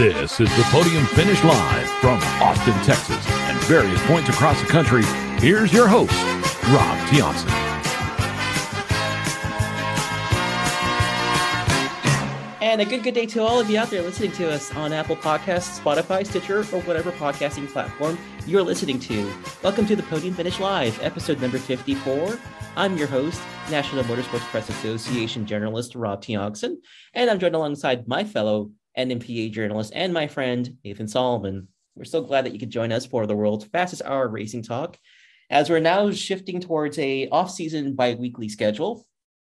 This is the Podium Finish Live from Austin, Texas, and various points across the country. Here's your host, Rob Tiongson. And a good day to all of you out there listening to us on Apple Podcasts, Spotify, Stitcher, or whatever podcasting platform you're listening to. Welcome to the Podium Finish Live, episode number 54. I'm your host, National Motorsports Press Association journalist Rob Tiongson, and I'm joined alongside my fellow NMPA journalist and my friend, Nathan Solomon. We're so glad that you could join us for the world's fastest hour racing talk, as we're now shifting towards a off-season bi-weekly schedule,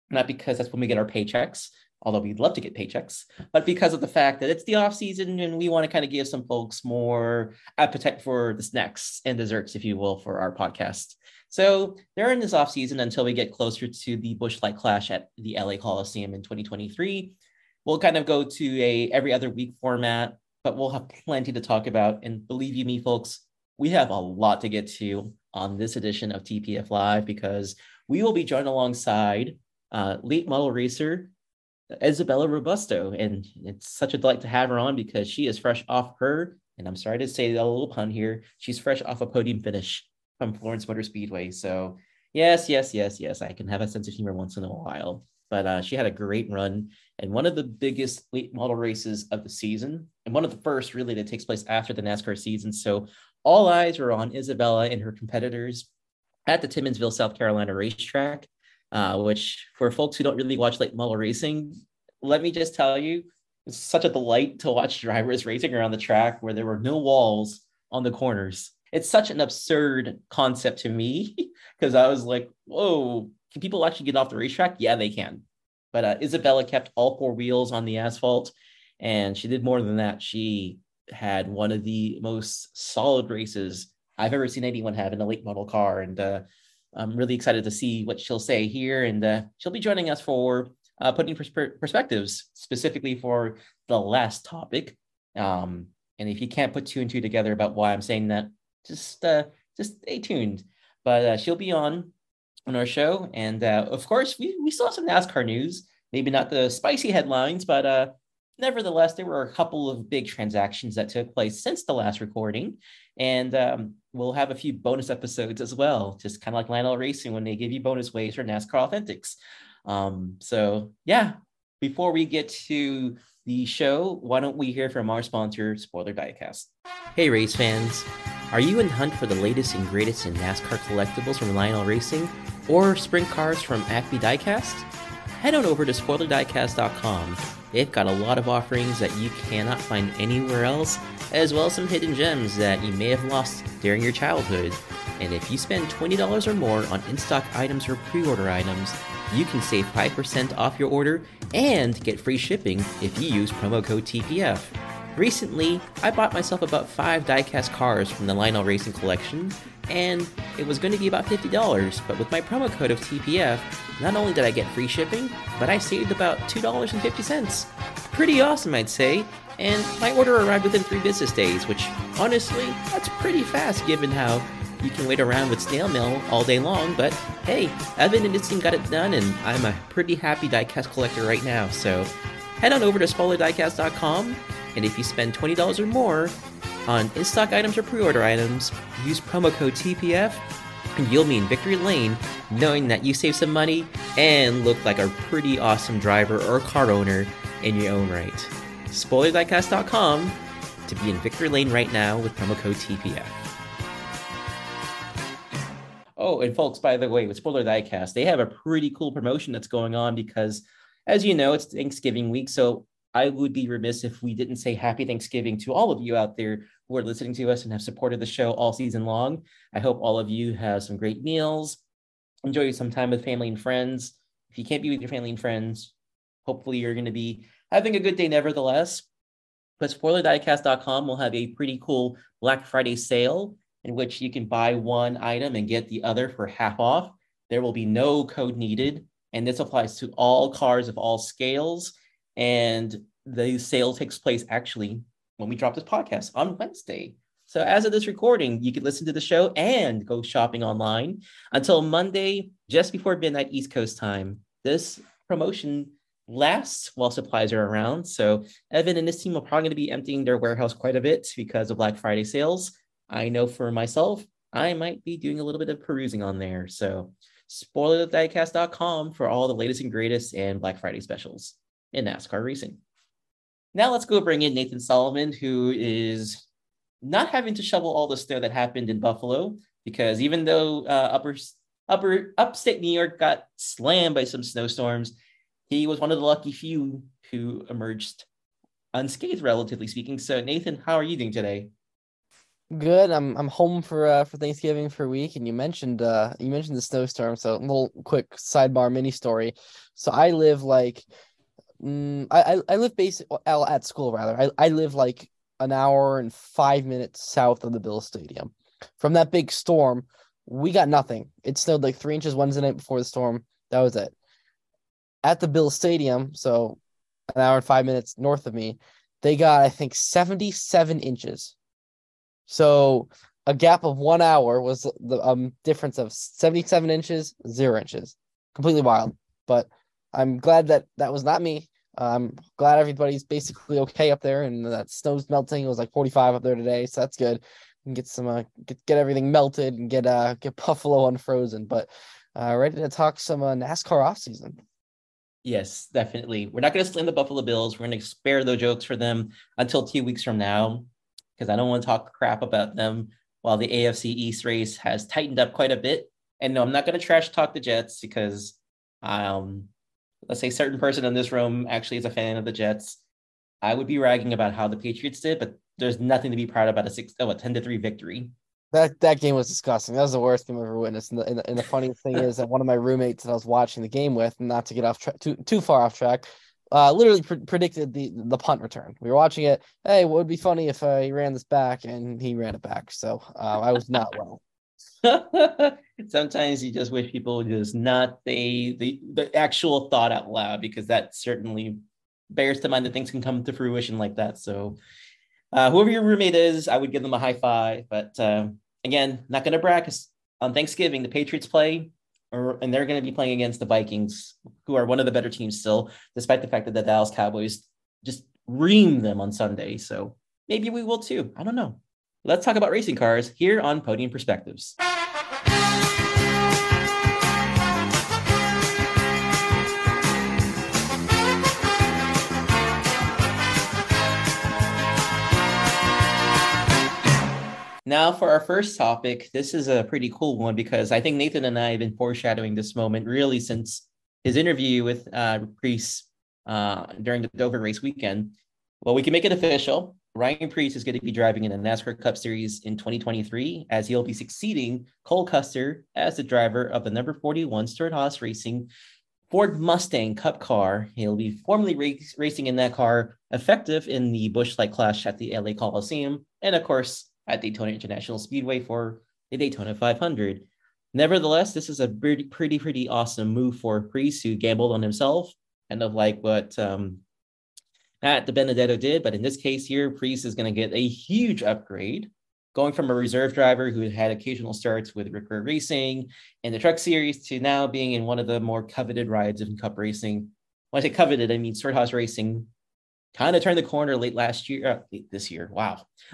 not because that's when we get our paychecks, although we'd love to get paychecks, but because of the fact that it's the off season and we want to kind of give some folks more appetite for the snacks and desserts, if you will, for our podcast. So they're in this off season until we get closer to the Busch Light Clash at the LA Coliseum in 2023. We'll kind of go to a every other week format, but we'll have plenty to talk about. And believe you me, folks, we have a lot to get to on this edition of TPF Live, because we will be joined alongside late model racer Isabella Robusto, and it's such a delight to have her on because she is fresh off her, and I'm sorry to say a little pun here, she's fresh off a podium finish from Florence Motor Speedway. So yes, I can have a sense of humor once in a while, but she had a great run and one of the biggest late model races of the season, and one of the first really that takes place after the NASCAR season. So all eyes were on Isabella and her competitors at the Timmonsville, South Carolina racetrack. Which, for folks who don't really watch late model racing, let me just tell you, it's such a delight to watch drivers racing around the track where there were no walls on the corners. It's such an absurd concept to me, because I was like, whoa, can people actually get off the racetrack? Yeah, they can. But Isabella kept all four wheels on the asphalt, and she did more than that. She had one of the most solid races I've ever seen anyone have in a late model car, and I'm really excited to see what she'll say here, and she'll be joining us for putting perspectives specifically for the last topic. And if you can't put two and two together about why I'm saying that, just stay tuned. But she'll be on our show, and of course, we still have some NASCAR news. Maybe not the spicy headlines, but nevertheless, there were a couple of big transactions that took place since the last recording, and we'll have a few bonus episodes as well, just kind of like Lionel Racing when they give you bonus ways for NASCAR Authentics. So yeah, before we get to the show, why don't we hear from our sponsor, Spoiler Diecast. Hey race fans, are you in the hunt for the latest and greatest in NASCAR collectibles from Lionel Racing or sprint cars from Acme Diecast? Head on over to spoilerdiecast.com. They've got a lot of offerings that you cannot find anywhere else, as well as some hidden gems that you may have lost during your childhood. And if you spend $20 or more on in-stock items or pre-order items, you can save 5% off your order and get free shipping if you use promo code TPF. Recently, I bought myself about 5 diecast cars from the Lionel Racing collection, and it was going to be about $50, but with my promo code of TPF, not only did I get free shipping, but I saved about $2.50. Pretty awesome, I'd say, and my order arrived within 3 business days, which, honestly, that's pretty fast given how you can wait around with snail mail all day long, but hey, Evan and his team got it done, and I'm a pretty happy diecast collector right now, so head on over to spoilerdiecast.com, and if you spend $20 or more on in-stock items or pre-order items, use promo code TPF, and you'll be in victory lane knowing that you saved some money and look like a pretty awesome driver or car owner in your own right. SpoilerDiecast.com to be in victory lane right now with promo code TPF. Oh, and folks, by the way, with Spoiler Diecast, they have a pretty cool promotion that's going on because, as you know, it's Thanksgiving week, so I would be remiss if we didn't say happy Thanksgiving to all of you out there who are listening to us and have supported the show all season long. I hope all of you have some great meals, enjoy some time with family and friends. If you can't be with your family and friends, hopefully you're going to be having a good day nevertheless. But SpoilerDiecast.com will have a pretty cool Black Friday sale in which you can buy one item and get the other for half off. There will be no code needed, and this applies to all cars of all scales. And the sale takes place actually when we drop this podcast on Wednesday. So as of this recording, you can listen to the show and go shopping online until Monday, just before midnight East Coast time. This promotion last while supplies are around. So Evan and his team are probably going to be emptying their warehouse quite a bit because of Black Friday sales. I know for myself, I might be doing a little bit of perusing on there. So spoilerdiecast.com for all the latest and greatest and Black Friday specials in NASCAR racing. Now let's go bring in Nathan Solomon, who is not having to shovel all the snow that happened in Buffalo, because even though upstate New York got slammed by some snowstorms, he was one of the lucky few who emerged unscathed, relatively speaking. So Nathan, how are you doing today? Good. I'm home for Thanksgiving for a week, and you mentioned the snowstorm. So a little quick sidebar mini story. So I live like I live like an hour and 5 minutes south of the Bills Stadium. From that big storm, we got nothing. It snowed like 3 inches Wednesday night before the storm. That was it. At the Bills Stadium, so an hour and 5 minutes north of me, they got, I think, 77 inches. So a gap of 1 hour was the difference of 77 inches, 0 inches. Completely wild. But I'm glad that was not me. I'm glad everybody's basically okay up there, and that snow's melting. It was like 45 up there today, so that's good. You can get some get everything melted and get Buffalo unfrozen. But ready to talk some NASCAR offseason. Yes, definitely. We're not going to slam the Buffalo Bills. We're going to spare those jokes for them until 2 weeks from now, because I don't want to talk crap about them while the AFC East race has tightened up quite a bit. And no, I'm not going to trash talk the Jets, because let's say a certain person in this room actually is a fan of the Jets. I would be ragging about how the Patriots did, but there's nothing to be proud about a 10-3 victory. That game was disgusting. That was the worst game I've ever witnessed. And the funniest thing is that one of my roommates that I was watching the game with, not to get off too far off track, literally predicted the punt return. We were watching it. Hey, what would be funny if he ran this back? And he ran it back. So I was not well. Sometimes you just wish people would just not say the actual thought out loud, because that certainly bears to mind that things can come to fruition like that. So whoever your roommate is, I would give them a high five. But again, not going to brag. On Thanksgiving, the Patriots play, and they're going to be playing against the Vikings, who are one of the better teams still, despite the fact that the Dallas Cowboys just reamed them on Sunday. So maybe we will too. I don't know. Let's talk about racing cars here on Podium Perspectives. Now for our first topic, this is a pretty cool one, because I think Nathan and I have been foreshadowing this moment really since his interview with Preece during the Dover race weekend. Well, we can make it official. Ryan Preece is going to be driving in a NASCAR Cup Series in 2023, as he'll be succeeding Cole Custer as the driver of the number 41 Stewart-Haas Racing Ford Mustang Cup car. He'll be formally racing in that car, effective in the Busch Light Clash at the LA Coliseum, and of course at Daytona International Speedway for the Daytona 500. Nevertheless, this is a pretty awesome move for Preece, who gambled on himself, kind of like what Matt DiBenedetto did, but in this case here, Preece is going to get a huge upgrade, going from a reserve driver who had occasional starts with Ricker Racing and the Truck Series to now being in one of the more coveted rides in Cup racing. When I say coveted, I mean Stewart-Haas Racing kind of turned the corner late last year. Well,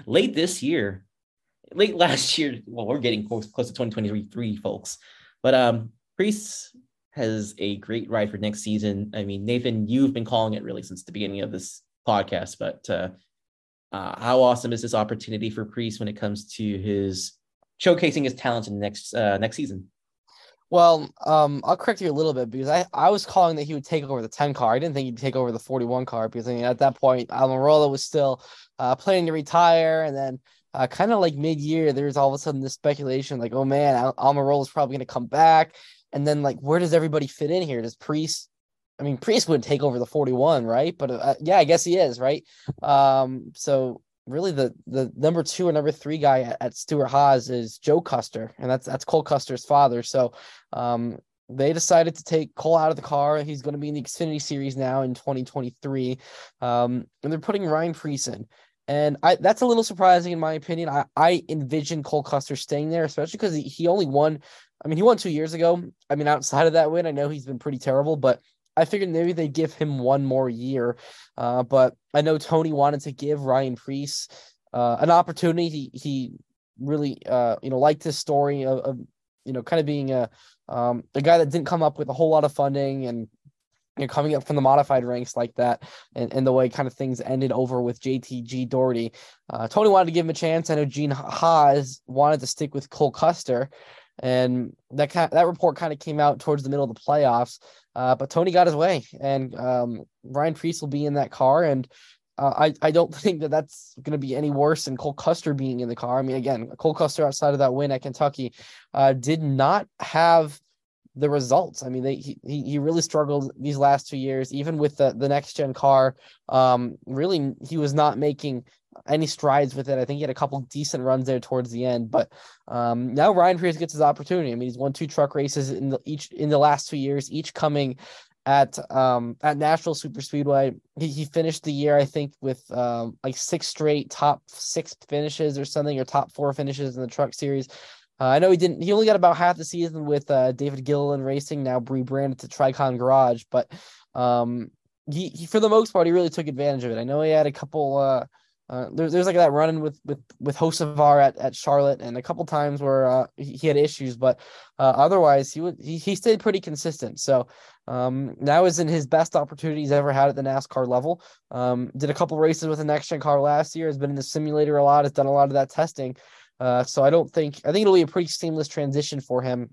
we're getting close to 2023, folks. But Preece has a great ride for next season. I mean, Nathan, you've been calling it really since the beginning of this podcast, but how awesome is this opportunity for Preece when it comes to his showcasing his talents in next season? Well, I'll correct you a little bit, because I was calling that he would take over the 10 car. I didn't think he'd take over the 41 car, because I mean, at that point, Almirola was still planning to retire, and then kind of like mid-year, there's all of a sudden this speculation like, oh man, Almirola's probably going to come back. And then, like, where does everybody fit in here? Does Preece? I mean, Preece would take over the 41, right? But yeah, I guess he is, right? So really, the number 2 or number 3 guy at Stewart-Haas is Joe Custer, and that's Cole Custer's father. So they decided to take Cole out of the car. He's going to be in the Xfinity Series now in 2023, and they're putting Ryan Preece in. And that's a little surprising in my opinion. I envision Cole Custer staying there, especially because he only won. I mean, he won 2 years ago. I mean, outside of that win, I know he's been pretty terrible, but I figured maybe they give him one more year, but I know Tony wanted to give Ryan Preece an opportunity. He really, liked his story of kind of being a guy that didn't come up with a whole lot of funding and coming up from the modified ranks like that, and the way kind of things ended over with JTG Doherty. Tony wanted to give him a chance. I know Gene Haas wanted to stick with Cole Custer, and that report kind of came out towards the middle of the playoffs. But Tony got his way, and Ryan Preece will be in that car, and I don't think that's going to be any worse than Cole Custer being in the car. I mean, again, Cole Custer, outside of that win at Kentucky, did not have the results. I mean, he really struggled these last 2 years, even with the next gen car. Really, he was not making any strides with it. I think he had a couple decent runs there towards the end, but now Ryan Preece gets his opportunity. I mean, he's won two truck races in the last 2 years, each coming at Nashville Superspeedway. He finished the year, I think, with like six straight top six finishes or something, or top four finishes in the truck series. I know he only got about half the season with David Gilliland Racing, now rebranded to Tricon Garage, but he for the most part, he really took advantage of it. I know he had a couple there's like that run-in with Hocevar at Charlotte, and a couple times where he had issues, but otherwise he stayed pretty consistent. So now is in his best opportunity he's ever had at the NASCAR level. Did a couple races with the next gen car last year, has been in the simulator a lot, has done a lot of that testing. So I think it'll be a pretty seamless transition for him.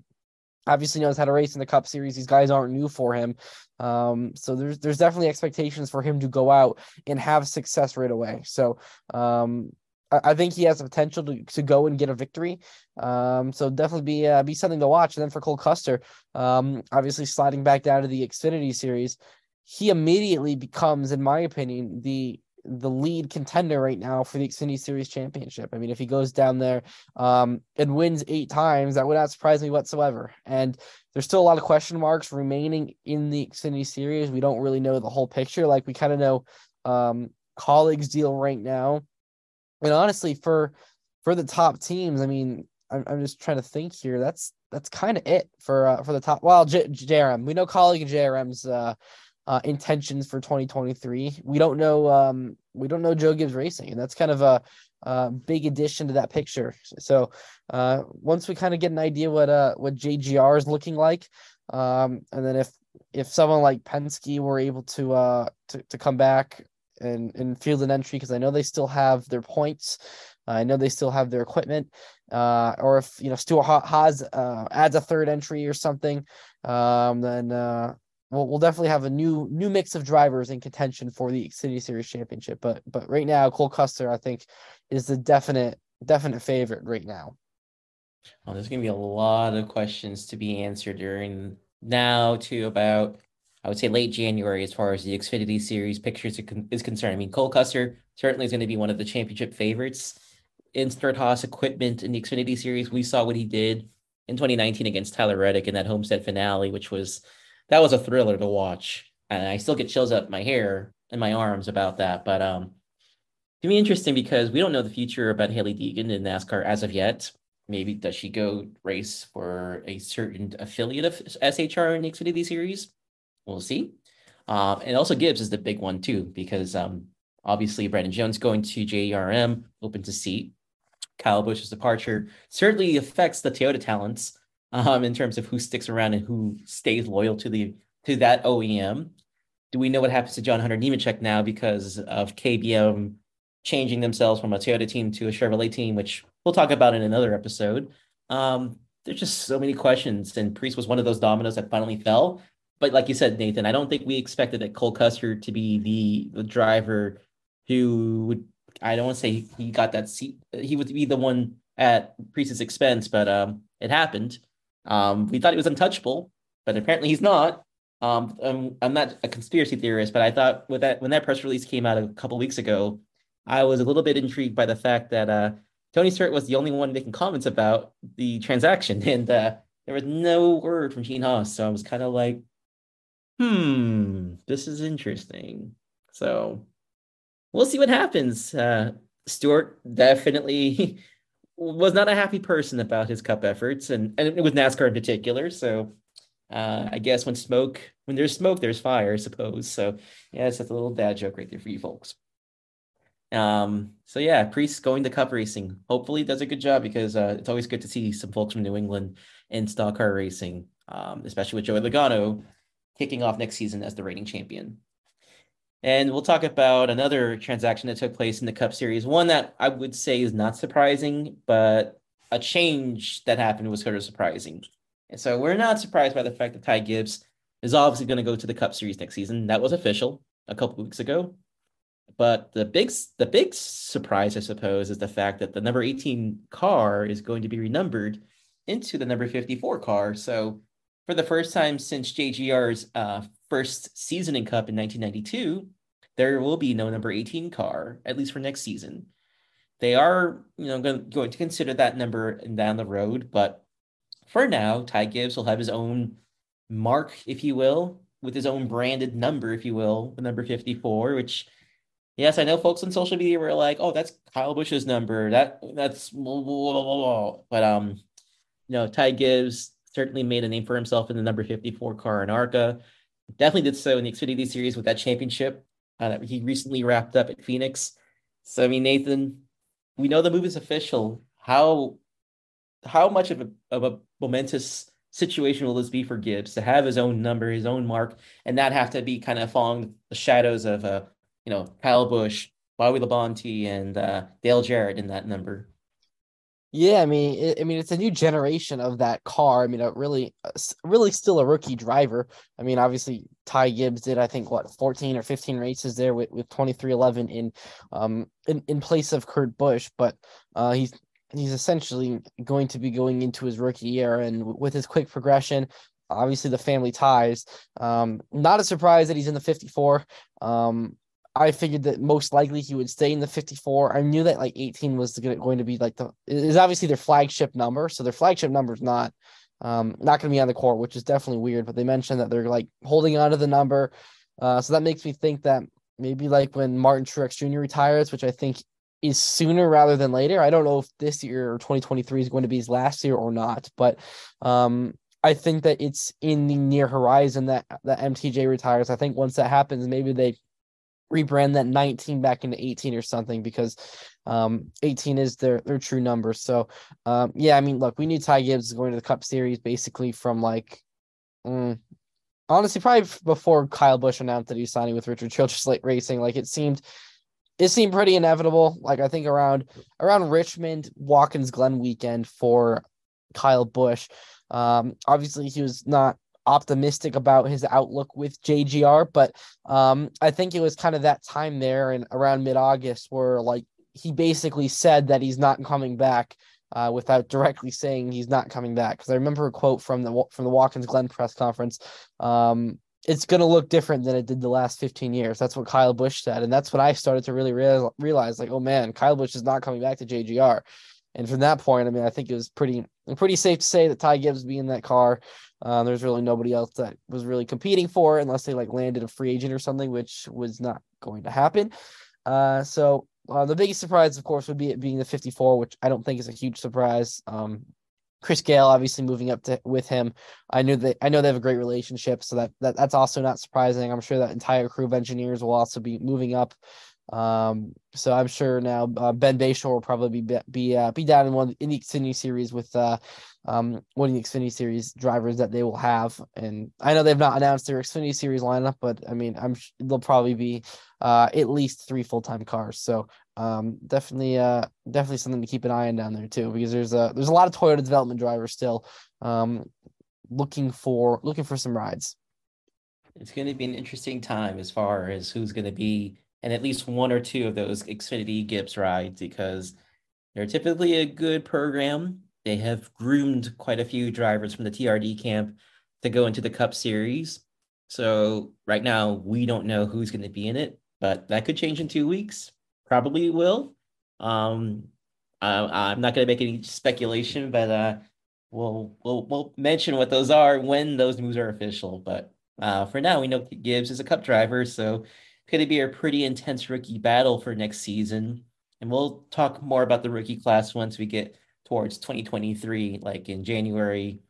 Obviously knows how to race in the Cup Series. These guys aren't new for him. So there's definitely expectations for him to go out and have success right away. So I think he has the potential to go and get a victory. So definitely be something to watch. And then for Cole Custer, obviously sliding back down to the Xfinity Series, he immediately becomes, in my opinion, the lead contender right now for the Xfinity Series championship. I mean, if he goes down there and wins 8 times, that would not surprise me whatsoever. And there's still a lot of question marks remaining in the Xfinity Series. We don't really know the whole picture. Like, we kind of know colleagues deal right now. And honestly, for the top teams, I mean, I'm just trying to think here. That's kind of it for the top. Well, JRM, we know colleague and JRM's intentions for 2023. We don't know Joe Gibbs Racing, and that's kind of a big addition to that picture. So once we kind of get an idea what JGR is looking like, and then if someone like Penske were able to come back and field an entry, because I know they still have their points, I know they still have their equipment, or if Stewart-Haas adds a third entry or something, then we'll definitely have a new mix of drivers in contention for the Xfinity Series championship. But right now, Cole Custer, I think, is the definite favorite right now. Well, there's going to be a lot of questions to be answered during now to about, I would say, late January as far as the Xfinity Series pictures is concerned. I mean, Cole Custer certainly is going to be one of the championship favorites. In Stewart-Haas equipment in the Xfinity Series, we saw what he did in 2019 against Tyler Reddick in that Homestead finale, that was a thriller to watch, and I still get chills up my hair and my arms about that. But it'll be interesting because we don't know the future about Haley Deegan in NASCAR as of yet. Maybe does she go race for a certain affiliate of SHR in the Xfinity Series? We'll see. And also Gibbs is the big one too, because obviously Brandon Jones going to JRM, open to seat. Kyle Busch's departure certainly affects the Toyota talents. In terms of who sticks around and who stays loyal to that OEM. Do we know what happens to John Hunter Nemechek now because of KBM changing themselves from a Toyota team to a Chevrolet team, which we'll talk about in another episode? There's just so many questions, and Preece was one of those dominoes that finally fell. But like you said, Nathan, I don't think we expected that Cole Custer to be the driver who would, I don't want to say he got that seat. He would be the one at Preece's expense, but it happened. We thought he was untouchable, but apparently he's not. I'm not a conspiracy theorist, but I thought when that press release came out a couple weeks ago, I was a little bit intrigued by the fact that Tony Stewart was the only one making comments about the transaction, and there was no word from Gene Haas. So I was kind of like, this is interesting. So we'll see what happens. Stewart definitely was not a happy person about his Cup efforts, and with NASCAR in particular. So I guess when there's smoke, there's fire, I suppose. So yeah, it's just a little dad joke right there for you folks. So yeah, Preece going to Cup racing. Hopefully does a good job, because it's always good to see some folks from New England in stock car racing, especially with Joey Logano kicking off next season as the reigning champion. And we'll talk about another transaction that took place in the Cup Series, one that I would say is not surprising, but a change that happened was sort of surprising. And so we're not surprised by the fact that Ty Gibbs is obviously going to go to the Cup Series next season. That was official a couple weeks ago. But the big surprise, I suppose, is the fact that the number 18 car is going to be renumbered into the number 54 car. So for the first time since JGR's first season in Cup in 1992, there will be no number 18 car, at least for next season. They are, going to consider that number down the road, but for now, Ty Gibbs will have his own mark, if you will, with his own branded number, if you will, the number 54, which, yes, I know folks on social media were like, oh, that's Kyle Busch's number. That's blah, blah, blah, blah. But, Ty Gibbs certainly made a name for himself in the number 54 car in ARCA. Definitely did so in the Xfinity Series with that championship that he recently wrapped up at Phoenix. So, I mean, Nathan, we know the move is official. How much of a momentous situation will this be for Gibbs to have his own number, his own mark, and not have to be kind of following the shadows of Kyle Busch, Bobby Labonte, and Dale Jarrett in that number? Yeah, I mean, it's a new generation of that car. I mean, really still a rookie driver. I mean, obviously, Ty Gibbs did, I think, 14 or 15 races there with 2311 in place of Kurt Busch, but he's essentially going to be going into his rookie year, and with his quick progression, obviously the family ties. Not a surprise that he's in the 54. I figured that most likely he would stay in the 54. I knew that 18 was going to be is obviously their flagship number. So their flagship number is not going to be on the court, which is definitely weird, but they mentioned that they're holding on to the number. So that makes me think that maybe when Martin Truex Jr. retires, which I think is sooner rather than later. I don't know if this year or 2023 is going to be his last year or not, but I think that it's in the near horizon that MTJ retires. I think once that happens, maybe they rebrand that 19 back into 18 or something, because 18 is their true number. So we knew Ty Gibbs is going to the Cup Series basically from honestly probably before Kyle Busch announced that he was signing with Richard Childress Racing. It seemed pretty inevitable. I think around Richmond Watkins Glen weekend for Kyle Busch. Obviously he was not optimistic about his outlook with JGR, but I think it was kind of that time there and around mid-August where he basically said that he's not coming back without directly saying he's not coming back, because I remember a quote from the Watkins Glen press conference. It's going to look different than it did the last 15 years. That's what Kyle Busch said, and that's when I started to really realize oh man, Kyle Busch is not coming back to JGR. And from that point, I think it was pretty safe to say that Ty Gibbs would be in that car. There's really nobody else that was really competing for it unless they landed a free agent or something, which was not going to happen. So the biggest surprise, of course, would be it being the 54, which I don't think is a huge surprise. Chris Gale obviously moving up with him. I know they have a great relationship, so that's also not surprising. I'm sure that entire crew of engineers will also be moving up. So I'm sure now Ben Bayshore will probably be down in the Xfinity Series with one of the Xfinity Series drivers that they will have. And I know they've not announced their Xfinity Series lineup, but they'll probably be at least three full-time cars. So definitely something to keep an eye on down there too, because there's a lot of Toyota development drivers still looking for some rides. It's going to be an interesting time as far as who's going to be and at least one or two of those Xfinity Gibbs rides, because they're typically a good program. They have groomed quite a few drivers from the TRD camp to go into the Cup Series. So right now, we don't know who's going to be in it, but that could change in 2 weeks. Probably will. I'm not going to make any speculation, but we'll mention what those are when those moves are official. But for now, we know Gibbs is a Cup driver, so going to be a pretty intense rookie battle for next season, and we'll talk more about the rookie class once we get towards 2023, in January,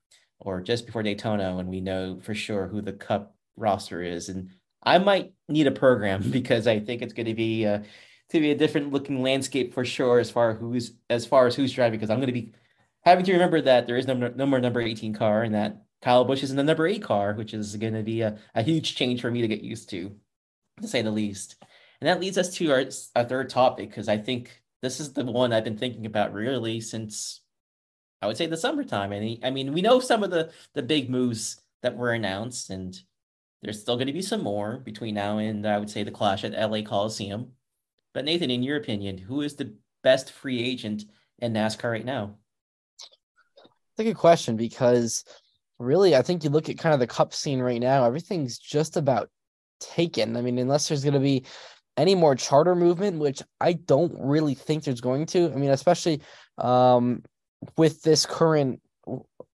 or just before Daytona when we know for sure who the Cup roster is. And I might need a program because I think it's going to be a different looking landscape for sure as far as who's driving, because I'm going to be having to remember that there is no more number 18 car and that Kyle Busch is in the number 8 car, which is going to be a huge change for me to get used to say the least. And that leads us to our third topic, because I think this is the one I've been thinking about really since, I would say, the summertime. And I mean, we know some of the big moves that were announced, and there's still going to be some more between now and, I would say, the clash at LA Coliseum. But Nathan, in your opinion, who is the best free agent in NASCAR right now? It's a good question, because really, I think you look at kind of the Cup scene right now, everything's just about taken. I mean, unless there's going to be any more charter movement, which I don't really think there's going to. I mean, especially with this current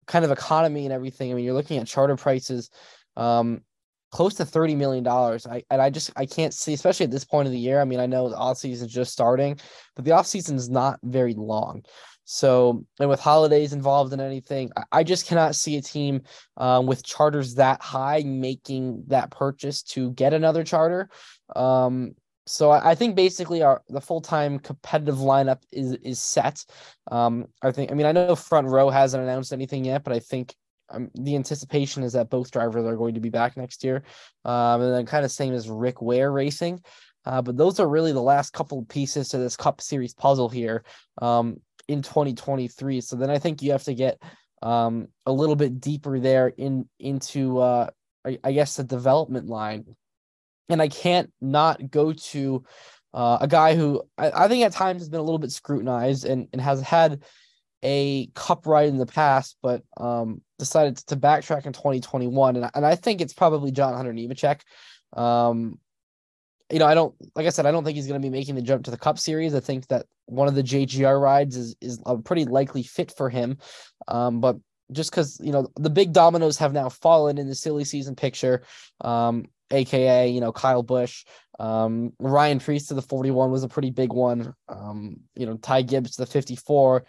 kind of economy and everything. I mean, you're looking at charter prices close to $30 million. I can't see, especially at this point of the year. I mean, I know the offseason is just starting, but the offseason is not very long. So, and with holidays involved in anything, I just cannot see a team with charters that high making that purchase to get another charter. So I think basically the full-time competitive lineup is set. I know Front Row hasn't announced anything yet, but I think the anticipation is that both drivers are going to be back next year. And then kind of same as Rick Ware Racing. But those are really the last couple of pieces to this Cup Series puzzle here in 2023. So then I think you have to get a little bit deeper there into the development line. And I can't not go to a guy who I think at times has been a little bit scrutinized and has had a Cup ride in the past, but decided to backtrack in 2021. And I think it's probably John Hunter Nemechek. I don't think he's going to be making the jump to the Cup Series. I think that one of the JGR rides is a pretty likely fit for him. But just because, the big dominoes have now fallen in the silly season picture, AKA, Kyle Busch, Ryan Preece to the 41 was a pretty big one. Ty Gibbs to the 54.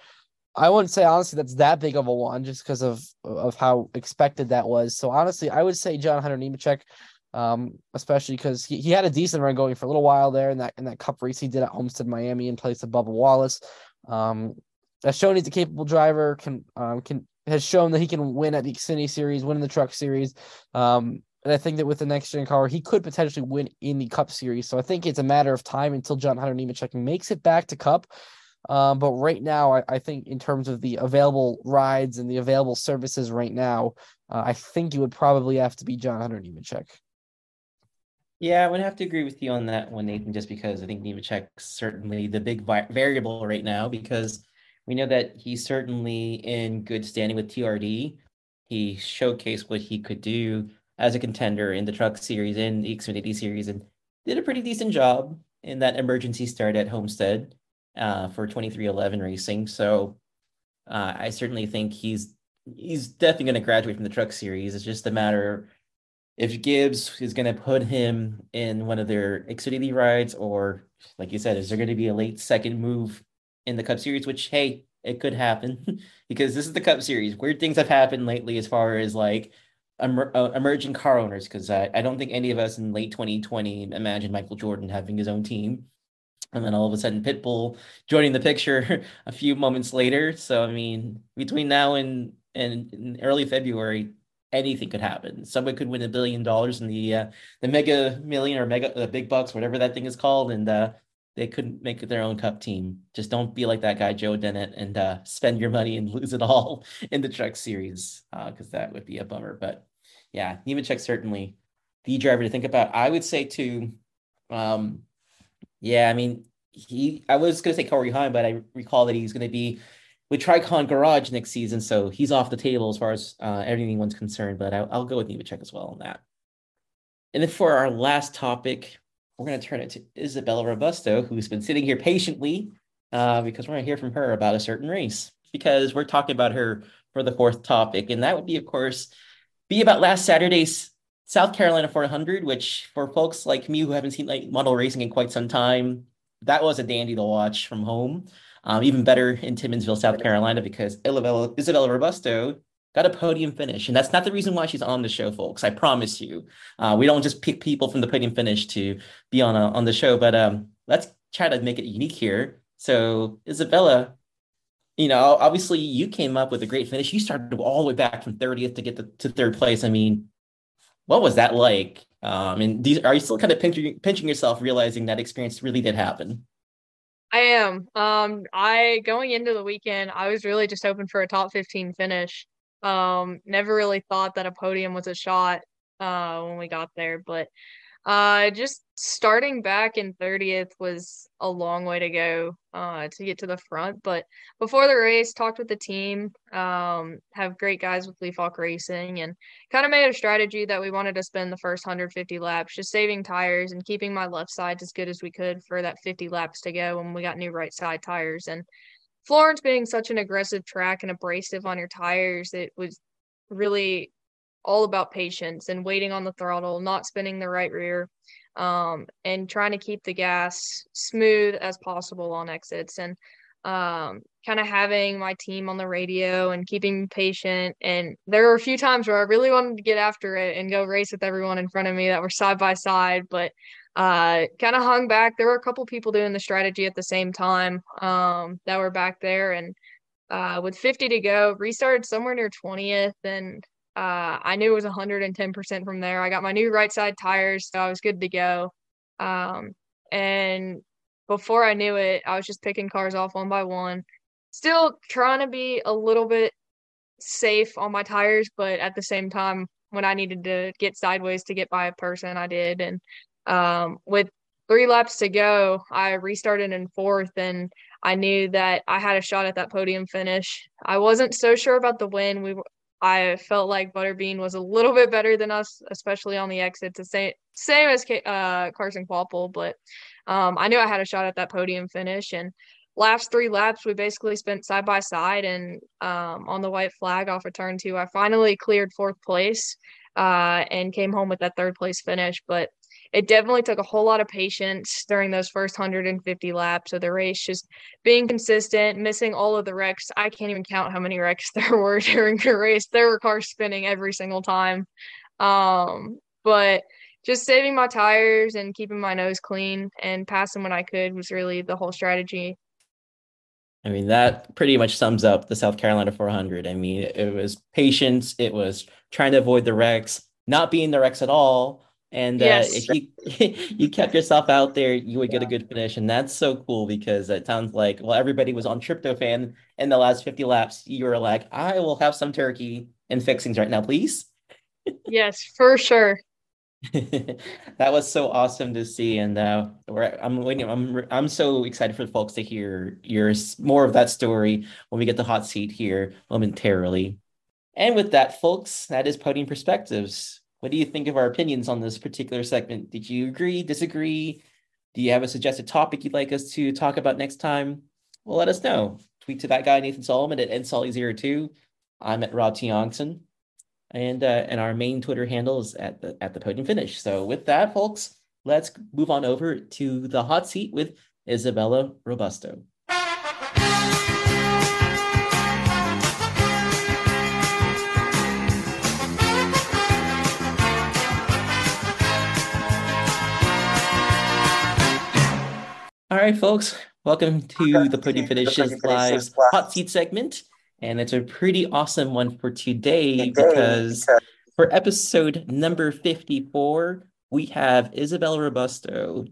I wouldn't say, honestly, that's that big of a one just because of how expected that was. So honestly, I would say John Hunter Nemechek, especially because he had a decent run going for a little while there in that Cup race he did at Homestead, Miami in place of Bubba Wallace. That's shown he's a capable driver, has shown that he can win at the Xfinity Series, win in the Truck Series. And I think that with the next-gen car, he could potentially win in the Cup Series. So I think it's a matter of time until John Hunter Nemechek makes it back to Cup. But right now, I think in terms of the available rides and the available services right now, I think it would probably have to be John Hunter Nemechek. Yeah, I would have to agree with you on that one, Nathan, just because I think Nemechek's certainly the big variable right now, because we know that he's certainly in good standing with TRD. He showcased what he could do as a contender in the Truck Series, in the Xfinity Series, and did a pretty decent job in that emergency start at Homestead for 2311 Racing. So I certainly think he's definitely going to graduate from the Truck Series. It's just a matter if Gibbs is going to put him in one of their Xfinity rides, or like you said, is there going to be a late second move in the Cup Series, which, hey, it could happen because this is the Cup Series. Weird things have happened lately as far as like emerging car owners, because I don't think any of us in late 2020 imagined Michael Jordan having his own team, and then all of a sudden Pitbull joining the picture a few moments later. So I mean, between now and early February, anything could happen. Someone could win $1 billion in the Mega Million or Mega Big Bucks, whatever that thing is called, and they couldn't make their own Cup team. Just don't be like that guy Joe Dennett and spend your money and lose it all in the Truck Series, because that would be a bummer. But yeah, Nemechek's certainly the driver to think about. I would say too, I was going to say Corey Heim, but I recall that he's going to be with Tricon Garage next season, so he's off the table as far as anyone's concerned, but I'll go with Nemechek as well on that. And then for our last topic, we're going to turn it to Isabella Robusto, who's been sitting here patiently because we're going to hear from her about a certain race, because we're talking about her for the fourth topic, and that would be, of course, about last Saturday's South Carolina 400, which for folks like me who haven't seen late model racing in quite some time, that was a dandy to watch from home. Even better in Timmonsville, South Carolina, because Isabella Robusto got a podium finish. And that's not the reason why she's on the show, folks. I promise you. We don't just pick people from the podium finish to be on the show, but let's try to make it unique here. So Isabella, you know, obviously you came up with a great finish. You started all the way back from 30th to get to third place. I mean, what was that like? And are you still kind of pinching yourself, realizing that experience really did happen? I am. Going into the weekend, I was really just hoping for a top 15 finish. Never really thought that a podium was a shot when we got there, but just starting back in 30th was a long way to go to get to the front. But before the race, talked with the team, have great guys with Leaf Hawk Racing, and kind of made a strategy that we wanted to spend the first 150 laps just saving tires and keeping my left sides as good as we could for that 50 laps to go when we got new right side tires. And Florence being such an aggressive track and abrasive on your tires, it was really all about patience and waiting on the throttle, not spinning the right rear, and trying to keep the gas smooth as possible on exits, and kind of having my team on the radio and keeping me patient. And there were a few times where I really wanted to get after it and go race with everyone in front of me that were side by side, but kind of hung back. There were a couple people doing the strategy at the same time that were back there, and with 50 to go, restarted somewhere near 20th, and I knew it was 110% from there. I got my new right side tires, so I was good to go. And before I knew it, I was just picking cars off one by one, still trying to be a little bit safe on my tires, but at the same time, when I needed to get sideways to get by a person, I did. And with 3 laps to go, I restarted in 4th, and I knew that I had a shot at that podium finish. I wasn't so sure about the win. I felt like Butterbean was a little bit better than us, especially on the exit, to same as Carson Quapple, but I knew I had a shot at that podium finish. And last 3 laps, we basically spent side by side, and on the white flag off of turn 2, I finally cleared 4th place and came home with that 3rd place finish. But it definitely took a whole lot of patience during those first 150 laps of the race, just being consistent, missing all of the wrecks. I can't even count how many wrecks there were during the race. There were cars spinning every single time. But just saving my tires and keeping my nose clean and passing when I could was really the whole strategy. I mean, that pretty much sums up the South Carolina 400. I mean, it was patience. It was trying to avoid the wrecks, not being the wrecks at all. And yes. you kept yourself out there, you would get a good finish. And that's so cool, because it sounds like, well, everybody was on tryptophan in the last 50 laps. You were like, I will have some turkey and fixings right now, please. Yes, for sure. That was so awesome to see. And I'm so excited for the folks to hear more of that story when we get the hot seat here momentarily. And with that, folks, that is Podium Perspectives. What do you think of our opinions on this particular segment? Did you agree, disagree? Do you have a suggested topic you'd like us to talk about next time? Well, let us know. Tweet to that guy, Nathan Solomon, at nsolly02. I'm at Rob Tiongson. And our main Twitter handle is at the Podium Finish. So with that, folks, let's move on over to the hot seat with Isabella Robusto. All right, folks, welcome to the Podium Finishes Live Hot Seat segment. And it's a pretty awesome one for today, because for episode number 54, we have Isabella Robusto,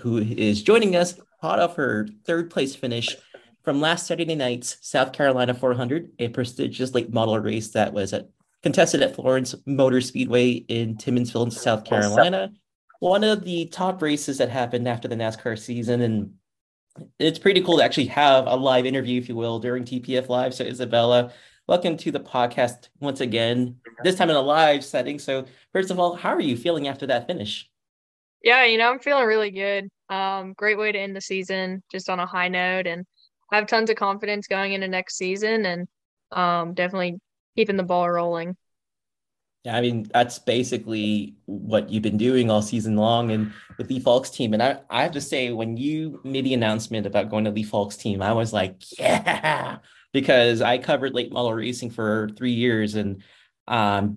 who is joining us hot off her 3rd place finish from last Saturday night's South Carolina 400, a prestigious late model race that was contested at Florence Motor Speedway in Timmonsville, South Carolina. One of the top races that happened after the NASCAR season, and it's pretty cool to actually have a live interview, if you will, during TPF Live. So Isabella, welcome to the podcast once again, this time in a live setting. So first of all, how are you feeling after that finish? Yeah, I'm feeling really good. Great way to end the season, just on a high note, and I have tons of confidence going into next season, and definitely keeping the ball rolling. I mean, that's basically what you've been doing all season long and with Leaf Hawk's team. And I have to say, when you made the announcement about going to Leaf Hawk's team, I was like, yeah, because I covered late model racing for 3 years and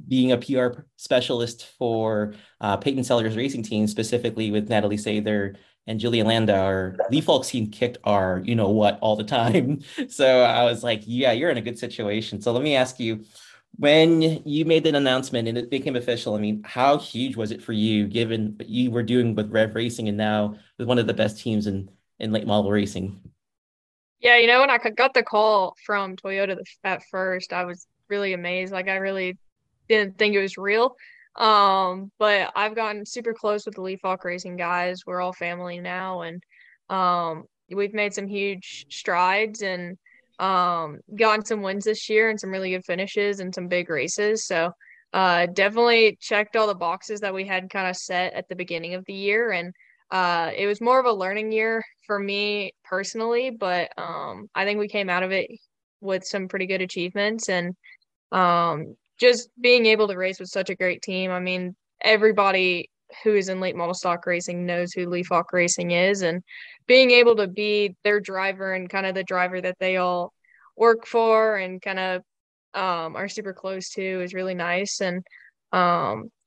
being a PR specialist for Peyton Sellers Racing Team, specifically with Natalie Sather and Jillian Landa, our Leaf Hawk's team kicked our, you know what, all the time. So I was like, yeah, you're in a good situation. So let me ask you, when you made that announcement and it became official, I mean, how huge was it for you, given what you were doing with Rev Racing and now with one of the best teams in late model racing? Yeah, you know, when I got the call from Toyota at first, I was really amazed. Like, I really didn't think it was real. But I've gotten super close with the Leaf Hawk Racing guys. We're all family now, and we've made some huge strides and gotten some wins this year and some really good finishes and some big races. So definitely checked all the boxes that we had kind of set at the beginning of the year. And it was more of a learning year for me personally, but I think we came out of it with some pretty good achievements and just being able to race with such a great team. I mean, everybody who is in late model stock racing knows who Leaf Hawk Racing is, and being able to be their driver and kind of the driver that they all work for and kind of are super close to is really nice. And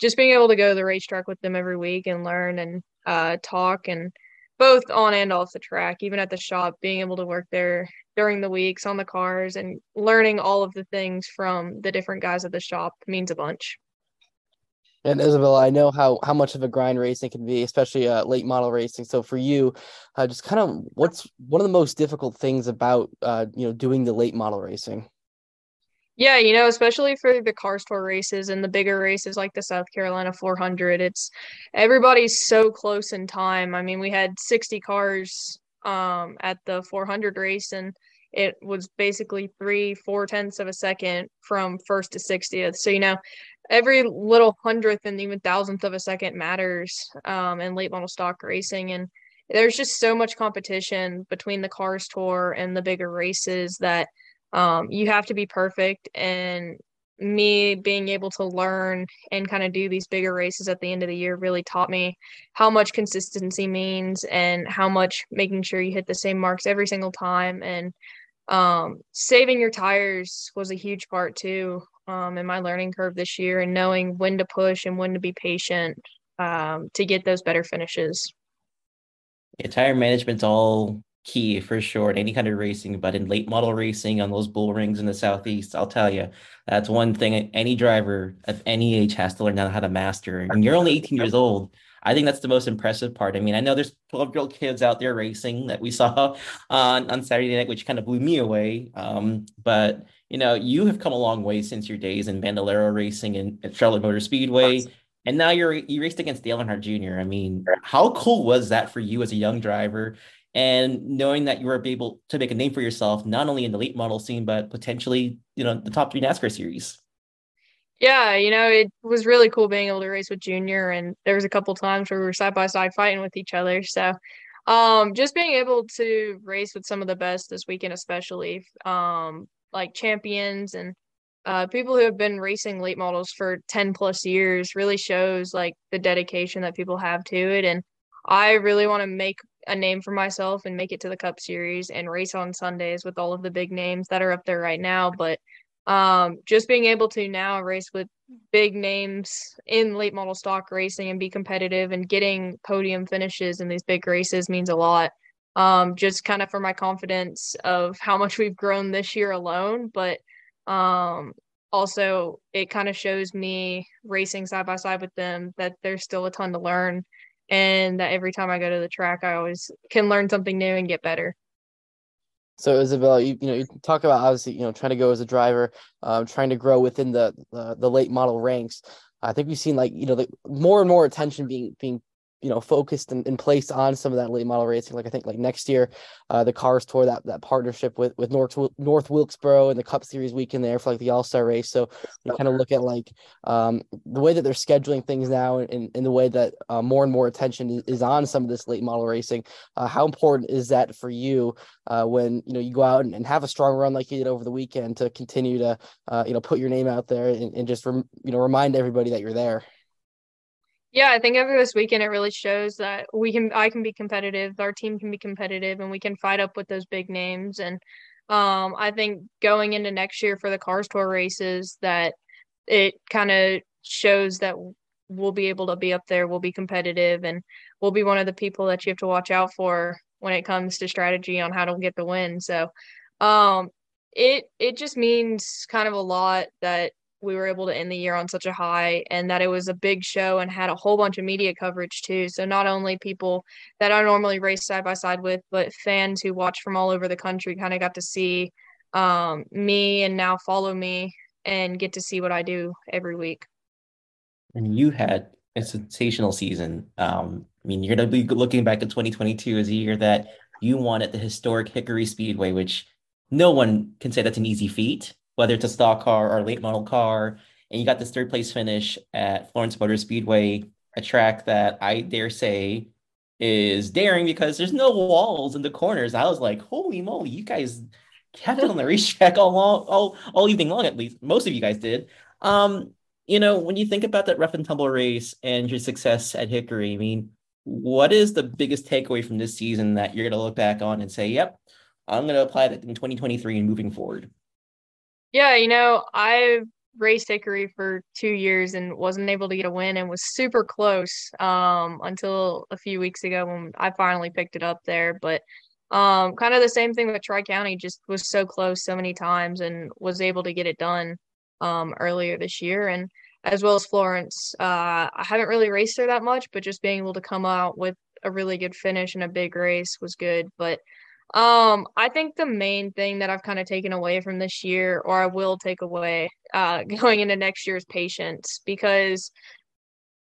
just being able to go to the racetrack with them every week and learn and talk, and both on and off the track, even at the shop, being able to work there during the weeks on the cars and learning all of the things from the different guys at the shop means a bunch. And Isabella, I know how much of a grind racing can be, especially late model racing. So for you, just kind of what's one of the most difficult things about, you know, doing the late model racing? Yeah, you know, especially for the Cars Tour races and the bigger races like the South Carolina 400, it's everybody's so close in time. I mean, we had 60 cars at the 400 race, and it was basically 3/4 of a second from first to 60th. So, you know, every little hundredth and even thousandth of a second matters in late model stock racing. And there's just so much competition between the Cars Tour and the bigger races that you have to be perfect, and me being able to learn and kind of do these bigger races at the end of the year really taught me how much consistency means and how much making sure you hit the same marks every single time. And saving your tires was a huge part too in my learning curve this year, and knowing when to push and when to be patient to get those better finishes. Yeah, tire management's all key for sure in any kind of racing, but in late model racing on those bull rings in the Southeast, I'll tell you, that's one thing any driver of any age has to learn how to master. And you're only 18 years old. I think that's the most impressive part. I mean, I know there's 12-year-old kids out there racing that we saw on Saturday night, which kind of blew me away. But, you know, you have come a long way since your days in Bandolero racing and at Charlotte Motor Speedway. And now you raced against Dale Earnhardt Jr. I mean, how cool was that for you as a young driver? And knowing that you were able to make a name for yourself, not only in the late model scene, but potentially, you know, the top 3 NASCAR series. Yeah, you know, it was really cool being able to race with Junior. And there was a couple times where we were side by side fighting with each other. So just being able to race with some of the best this weekend, especially like champions and people who have been racing late models for 10 plus years, really shows like the dedication that people have to it. And I really want to make a name for myself and make it to the Cup Series and race on Sundays with all of the big names that are up there right now. But just being able to now race with big names in late model stock racing and be competitive and getting podium finishes in these big races means a lot. Just kind of for my confidence of how much we've grown this year alone, but also it kind of shows me racing side by side with them that there's still a ton to learn, and that every time I go to the track, I always can learn something new and get better. So, Isabella, you know, you talk about obviously, you know, trying to go as a driver, trying to grow within the late model ranks. I think we've seen, like, you know, the more and more attention being you know, focused and placed on some of that late model racing. Like I think like next year, the Cars Tour, that partnership with North Wilkesboro and the Cup Series weekend there for like the All-Star race. So you kind of look at like the way that they're scheduling things now, and the way that more and more attention is on some of this late model racing. How important is that for you when, you know, you go out and have a strong run like you did over the weekend to continue to, you know, put your name out there and just, you know, remind everybody that you're there? Yeah, I think after this weekend, it really shows that I can be competitive, our team can be competitive, and we can fight up with those big names. And I think going into next year for the Cars Tour races, that it kind of shows that we'll be able to be up there, we'll be competitive, and we'll be one of the people that you have to watch out for when it comes to strategy on how to get the win. So it just means kind of a lot that we were able to end the year on such a high, and that it was a big show and had a whole bunch of media coverage too. So not only people that I normally race side by side with, but fans who watch from all over the country kind of got to see me and now follow me and get to see what I do every week. And you had a sensational season. I mean, you're going to be looking back at 2022 as a year that you won at the historic Hickory Speedway, which no one can say that's an easy feat, whether it's a stock car or a late model car. And you got this third place finish at Florence Motor Speedway, a track that I dare say is daring because there's no walls in the corners. I was like, holy moly, you guys kept it on the racetrack all evening long, at least most of you guys did. You know, when you think about that rough and tumble race and your success at Hickory, I mean, what is the biggest takeaway from this season that you're going to look back on and say, yep, I'm going to apply that in 2023 and moving forward? Yeah, you know, I raced Hickory for 2 years and wasn't able to get a win, and was super close until a few weeks ago when I finally picked it up there. But kind of the same thing with Tri-County, just was so close so many times and was able to get it done earlier this year. And as well as Florence, I haven't really raced her that much, but just being able to come out with a really good finish in a big race was good. But I think the main thing that I've kind of taken away from this year, or I will take away going into next year, is patience, because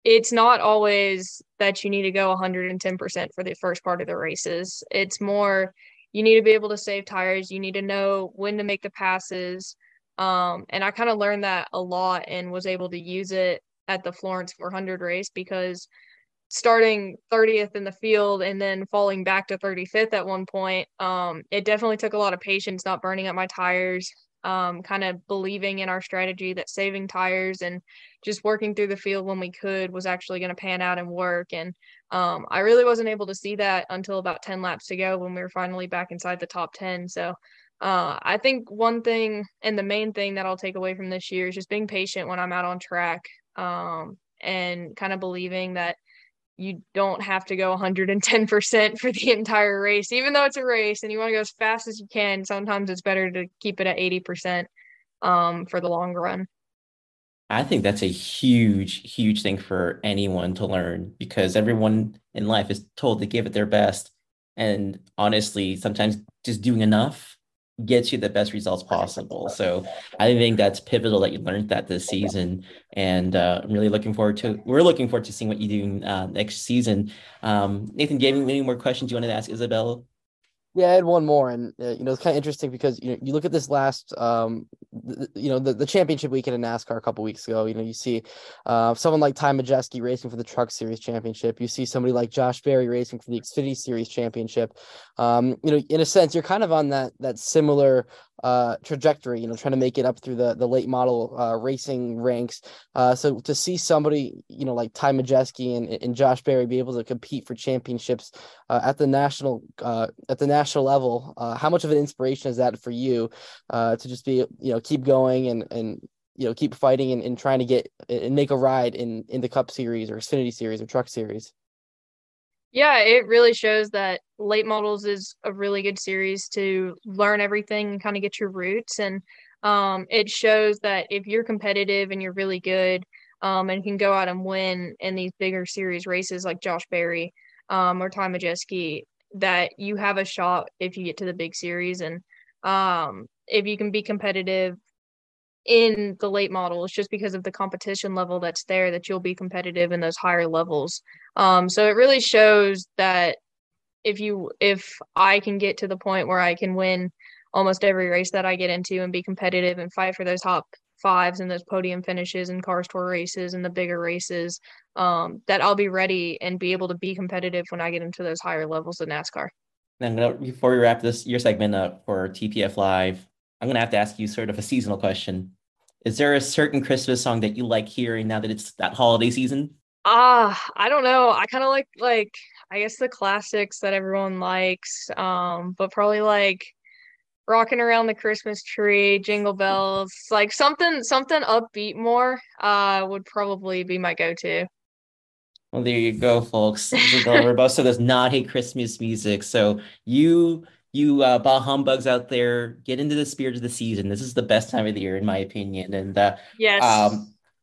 it's not always that you need to go 110% for the first part of the races. It's more, you need to be able to save tires. You need to know when to make the passes. And I kind of learned that a lot and was able to use it at the Florence 400 race, because starting 30th in the field and then falling back to 35th at one point, it definitely took a lot of patience, not burning up my tires, kind of believing in our strategy that saving tires and just working through the field when we could was actually going to pan out and work. And I really wasn't able to see that until about 10 laps to go when we were finally back inside the top 10. So I think one thing, and the main thing that I'll take away from this year, is just being patient when I'm out on track, and kind of believing that you don't have to go 110% for the entire race, even though it's a race and you want to go as fast as you can. Sometimes it's better to keep it at 80% for the long run. I think that's a huge, huge thing for anyone to learn, because everyone in life is told to give it their best. And honestly, sometimes just doing enough gets you the best results possible. So I think that's pivotal that you learned that this season, and I'm really looking forward to seeing what you do next season. Nathan, do you have any more questions you wanted to ask Isabella? Yeah, I had one more, and you know, it's kind of interesting because you look at this last, the championship weekend in NASCAR a couple weeks ago. You know, you see someone like Ty Majeski racing for the Truck Series Championship. You see somebody like Josh Berry racing for the Xfinity Series Championship. You know, in a sense, you're kind of on that similar trajectory. You know, trying to make it up through the late model racing ranks. So to see somebody, you know, like Ty Majeski and Josh Berry be able to compete for championships at the national level, how much of an inspiration is that for you to just be, you know, keep going and you know, keep fighting and trying to get and make a ride in the Cup Series or Xfinity Series or Truck Series? Yeah, it really shows that late models is a really good series to learn everything and kind of get your roots. And it shows that if you're competitive and you're really good and can go out and win in these bigger series races like Josh Berry or Ty Majeski, that you have a shot if you get to the big series. And if you can be competitive in the late models, just because of the competition level that's there, that you'll be competitive in those higher levels. So it really shows that if I can get to the point where I can win almost every race that I get into and be competitive and fight for those top fives and those podium finishes and Cars Tour races and the bigger races, that I'll be ready and be able to be competitive when I get into those higher levels of NASCAR. And before we wrap your segment up for TPF Live, I'm going to have to ask you sort of a seasonal question. Is there a certain Christmas song that you like hearing now that it's that holiday season? I don't know. I kind of like, I guess the classics that everyone likes, but probably like Rocking Around the Christmas Tree, Jingle Bells, like something upbeat more would probably be my go-to. Well, there you go, folks. Isabella Robusto does not hate Christmas music. So you bah humbugs out there, get into the spirit of the season. This is the best time of the year, in my opinion. And yes,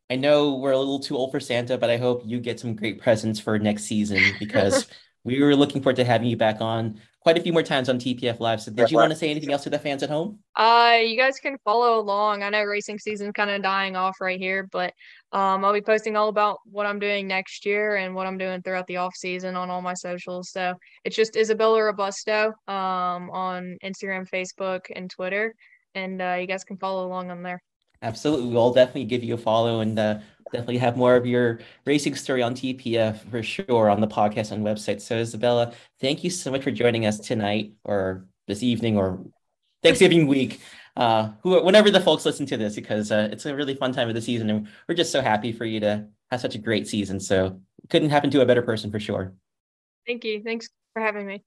I know we're a little too old for Santa, but I hope you get some great presents for next season, because we were looking forward to having you back on quite a few more times on TPF Live. So did you want to say anything else to the fans at home? You guys can follow along. I know racing season's kind of dying off right here, but I'll be posting all about what I'm doing next year and what I'm doing throughout the off season on all my socials. So it's just Isabella Robusto on Instagram, Facebook, and Twitter. And you guys can follow along on there. Absolutely. We'll definitely give you a follow and definitely have more of your racing story on TPF for sure on the podcast and website. So Isabella, thank you so much for joining us tonight or this evening or Thanksgiving week, whenever the folks listen to this, because it's a really fun time of the season and we're just so happy for you to have such a great season. So couldn't happen to a better person for sure. Thank you. Thanks for having me.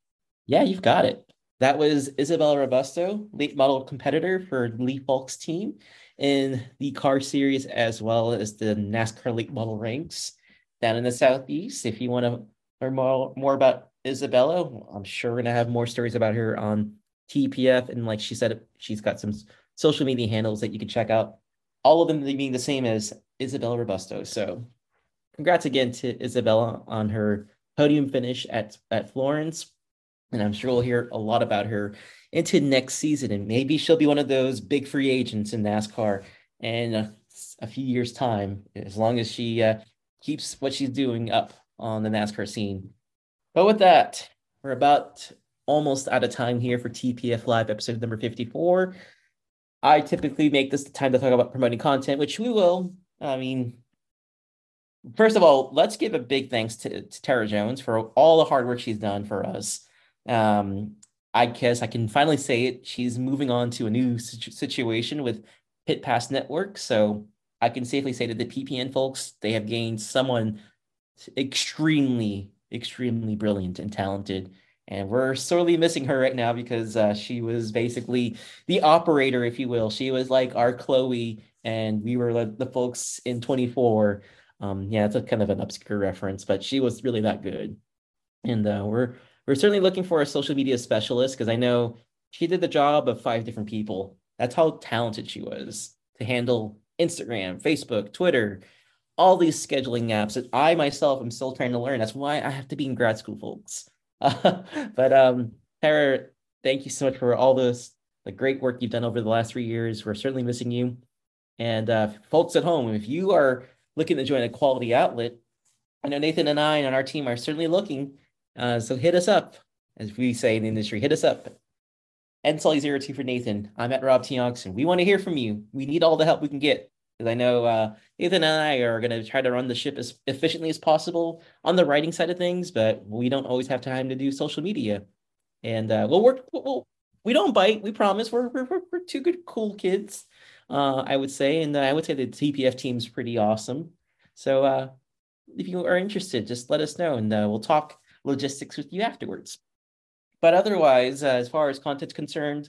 Yeah, you've got it. That was Isabella Robusto, late model competitor for Leaf Hawk's team in the car series, as well as the NASCAR late model ranks down in the Southeast. If you want to learn more about Isabella, I'm sure we're going to have more stories about her on TPF. And like she said, she's got some social media handles that you can check out, all of them being the same as Isabella Robusto. So congrats again to Isabella on her podium finish at Florence. And I'm sure we'll hear a lot about her into next season. And maybe she'll be one of those big free agents in NASCAR in a few years' time, as long as she keeps what she's doing up on the NASCAR scene. But with that, we're about almost out of time here for TPF Live episode number 54. I typically make this the time to talk about promoting content, which we will. I mean, first of all, let's give a big thanks to Tara Jones for all the hard work she's done for us. I guess I can finally say it. She's moving on to a new situation with Pit Pass Network. So I can safely say to the PPN folks, they have gained someone extremely, extremely brilliant and talented. And we're sorely missing her right now because she was basically the operator, if you will. She was like our Chloe, and we were like the folks in 24. Yeah, it's a kind of an obscure reference, but she was really that good. And we're certainly looking for a social media specialist, because I know she did the job of 5 different people. That's how talented she was to handle Instagram, Facebook, Twitter, all these scheduling apps that I myself am still trying to learn. That's why I have to be in grad school, folks. But Tara, thank you so much for all the great work you've done over the last 3 years. We're certainly missing you. And folks at home, if you are looking to join a quality outlet, I know Nathan and I and our team are certainly looking. So hit us up, as we say in the industry, hit us up. NSully02 for Nathan. I'm at Rob Tiongson. We want to hear from you. We need all the help we can get. Because I know Nathan and I are going to try to run the ship as efficiently as possible on the writing side of things, but we don't always have time to do social media. And we don't bite. We promise. We're two good, cool kids, I would say. And I would say the TPF team's pretty awesome. So if you are interested, just let us know, and we'll talk logistics with you afterwards. But otherwise, as far as content's concerned,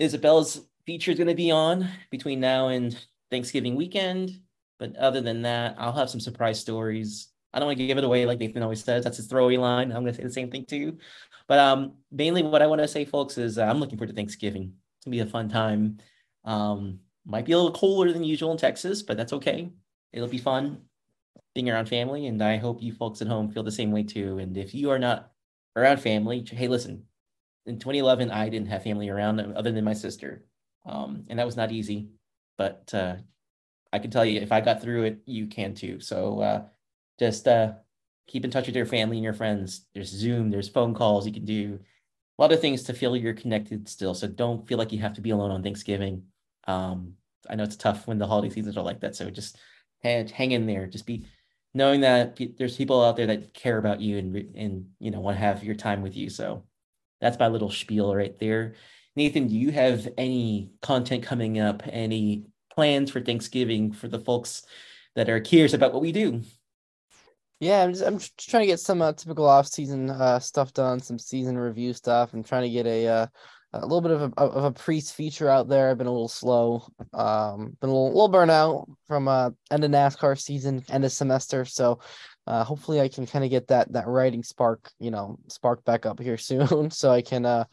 Isabella's feature is going to be on between now and Thanksgiving weekend. But other than that, I'll have some surprise stories. I don't want to give it away like Nathan always says. That's his throwaway line. I'm going to say the same thing too. But mainly what I want to say, folks, is I'm looking forward to Thanksgiving. It's going to be a fun time. Might be a little colder than usual in Texas, but that's okay. It'll be fun being around family, and I hope you folks at home feel the same way too. And if you are not around family, hey, listen, in 2011, I didn't have family around other than my sister, and that was not easy. But I can tell you, if I got through it, you can too. So just keep in touch with your family and your friends. There's Zoom, there's phone calls you can do. A lot of things to feel you're connected still. So don't feel like you have to be alone on Thanksgiving. I know it's tough when the holiday seasons are like that. So just hang in there. Just be knowing that there's people out there that care about you and you know, want to have your time with you. So that's my little spiel right there. Nathan, do you have any content coming up? Any plans for Thanksgiving for the folks that are curious about what we do? Yeah, I'm just trying to get some typical off-season stuff done, some season review stuff. I'm trying to get a little bit of a Preece feature out there. I've been a little slow, been a little burnout from end of NASCAR season, end of semester. So hopefully I can kind of get that writing spark, spark back up here soon, so I can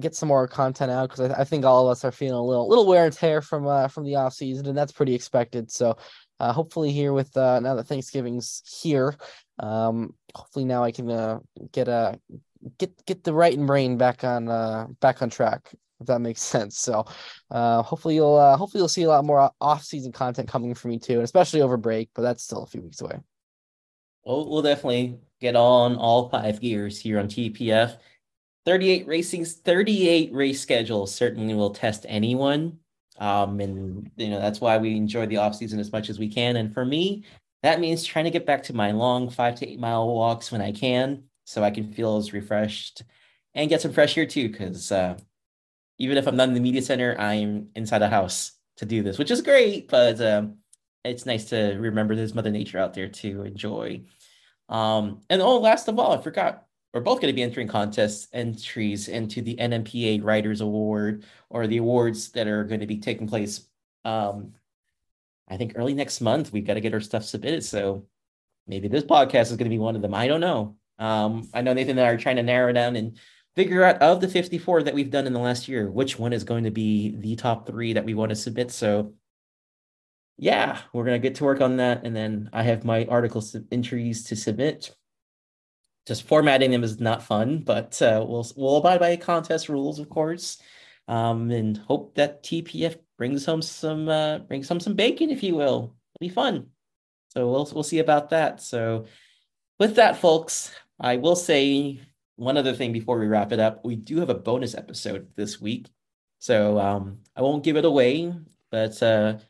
get some more content out, because I think all of us are feeling a little wear and tear from the off season, and that's pretty expected. So hopefully here with now that Thanksgiving's here, hopefully now I can get the right and brain back on track, if that makes sense. So hopefully you'll see a lot more off-season content coming from me too, and especially over break, but that's still a few weeks away. Well, we'll definitely get on all 5 gears here on TPF. 38 race schedules certainly will test anyone. And that's why we enjoy the off-season as much as we can. And for me, that means trying to get back to my long 5 to 8 mile walks when I can, so I can feel as refreshed and get some fresh air too. Because even if I'm not in the media center, I'm inside the house to do this, which is great. But it's nice to remember there's Mother Nature out there to enjoy. And last of all, I forgot, we're both going to be entering entries into the NMPA Writers Award, or the awards that are going to be taking place. I think early next month, we've got to get our stuff submitted. So maybe this podcast is going to be one of them. I don't know. I know Nathan and I are trying to narrow down and figure out, of the 54 that we've done in the last year, which one is going to be the top 3 that we want to submit. So yeah, we're going to get to work on that. And then I have my article entries to submit. Just formatting them is not fun, but we'll abide by contest rules, of course, and hope that TPF brings home some bacon, if you will. It'll be fun. So we'll see about that. So with that, folks, I will say one other thing before we wrap it up. We do have a bonus episode this week, so I won't give it away, but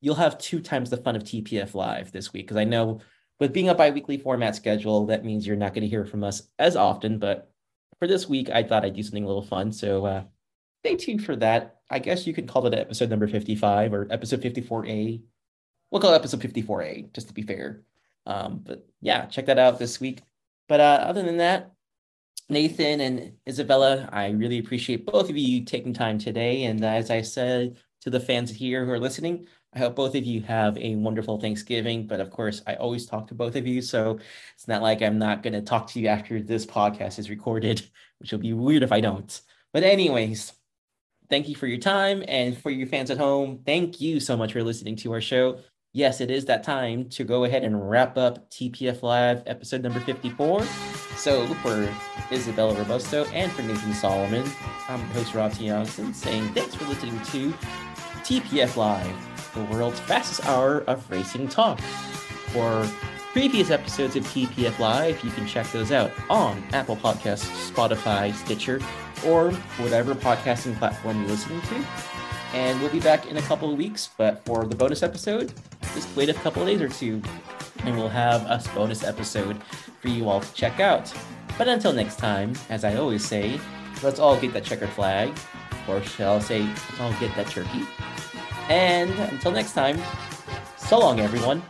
you'll have 2 times the fun of TPF Live this week, because I know, with being a bi-weekly format schedule, that means you're not going to hear from us as often. But for this week, I thought I'd do something a little fun. So stay tuned for that. I guess you could call it episode number 55, or episode 54A. We'll call it episode 54A, just to be fair. But yeah, check that out this week. But other than that, Nathan and Isabella, I really appreciate both of you taking time today. And as I said to the fans here who are listening, I hope both of you have a wonderful Thanksgiving, but of course, I always talk to both of you, so it's not like I'm not going to talk to you after this podcast is recorded, which will be weird if I don't. But anyways, thank you for your time, and for your fans at home, thank you so much for listening to our show. Yes, it is that time to go ahead and wrap up TPF Live episode number 54. So for Isabella Robusto and for Nathan Solomon, I'm your host, Rob Tiongson, saying thanks for listening to TPF Live, the world's fastest hour of racing talk. For previous episodes of TPF Live, you can check those out on Apple Podcasts, Spotify, Stitcher, or whatever podcasting platform you're listening to. And we'll be back in a couple of weeks, but for the bonus episode, just wait a couple of days or two, and we'll have a bonus episode for you all to check out. But until next time, as I always say, let's all get that checkered flag, or shall I say, let's all get that turkey. And until next time, so long, everyone.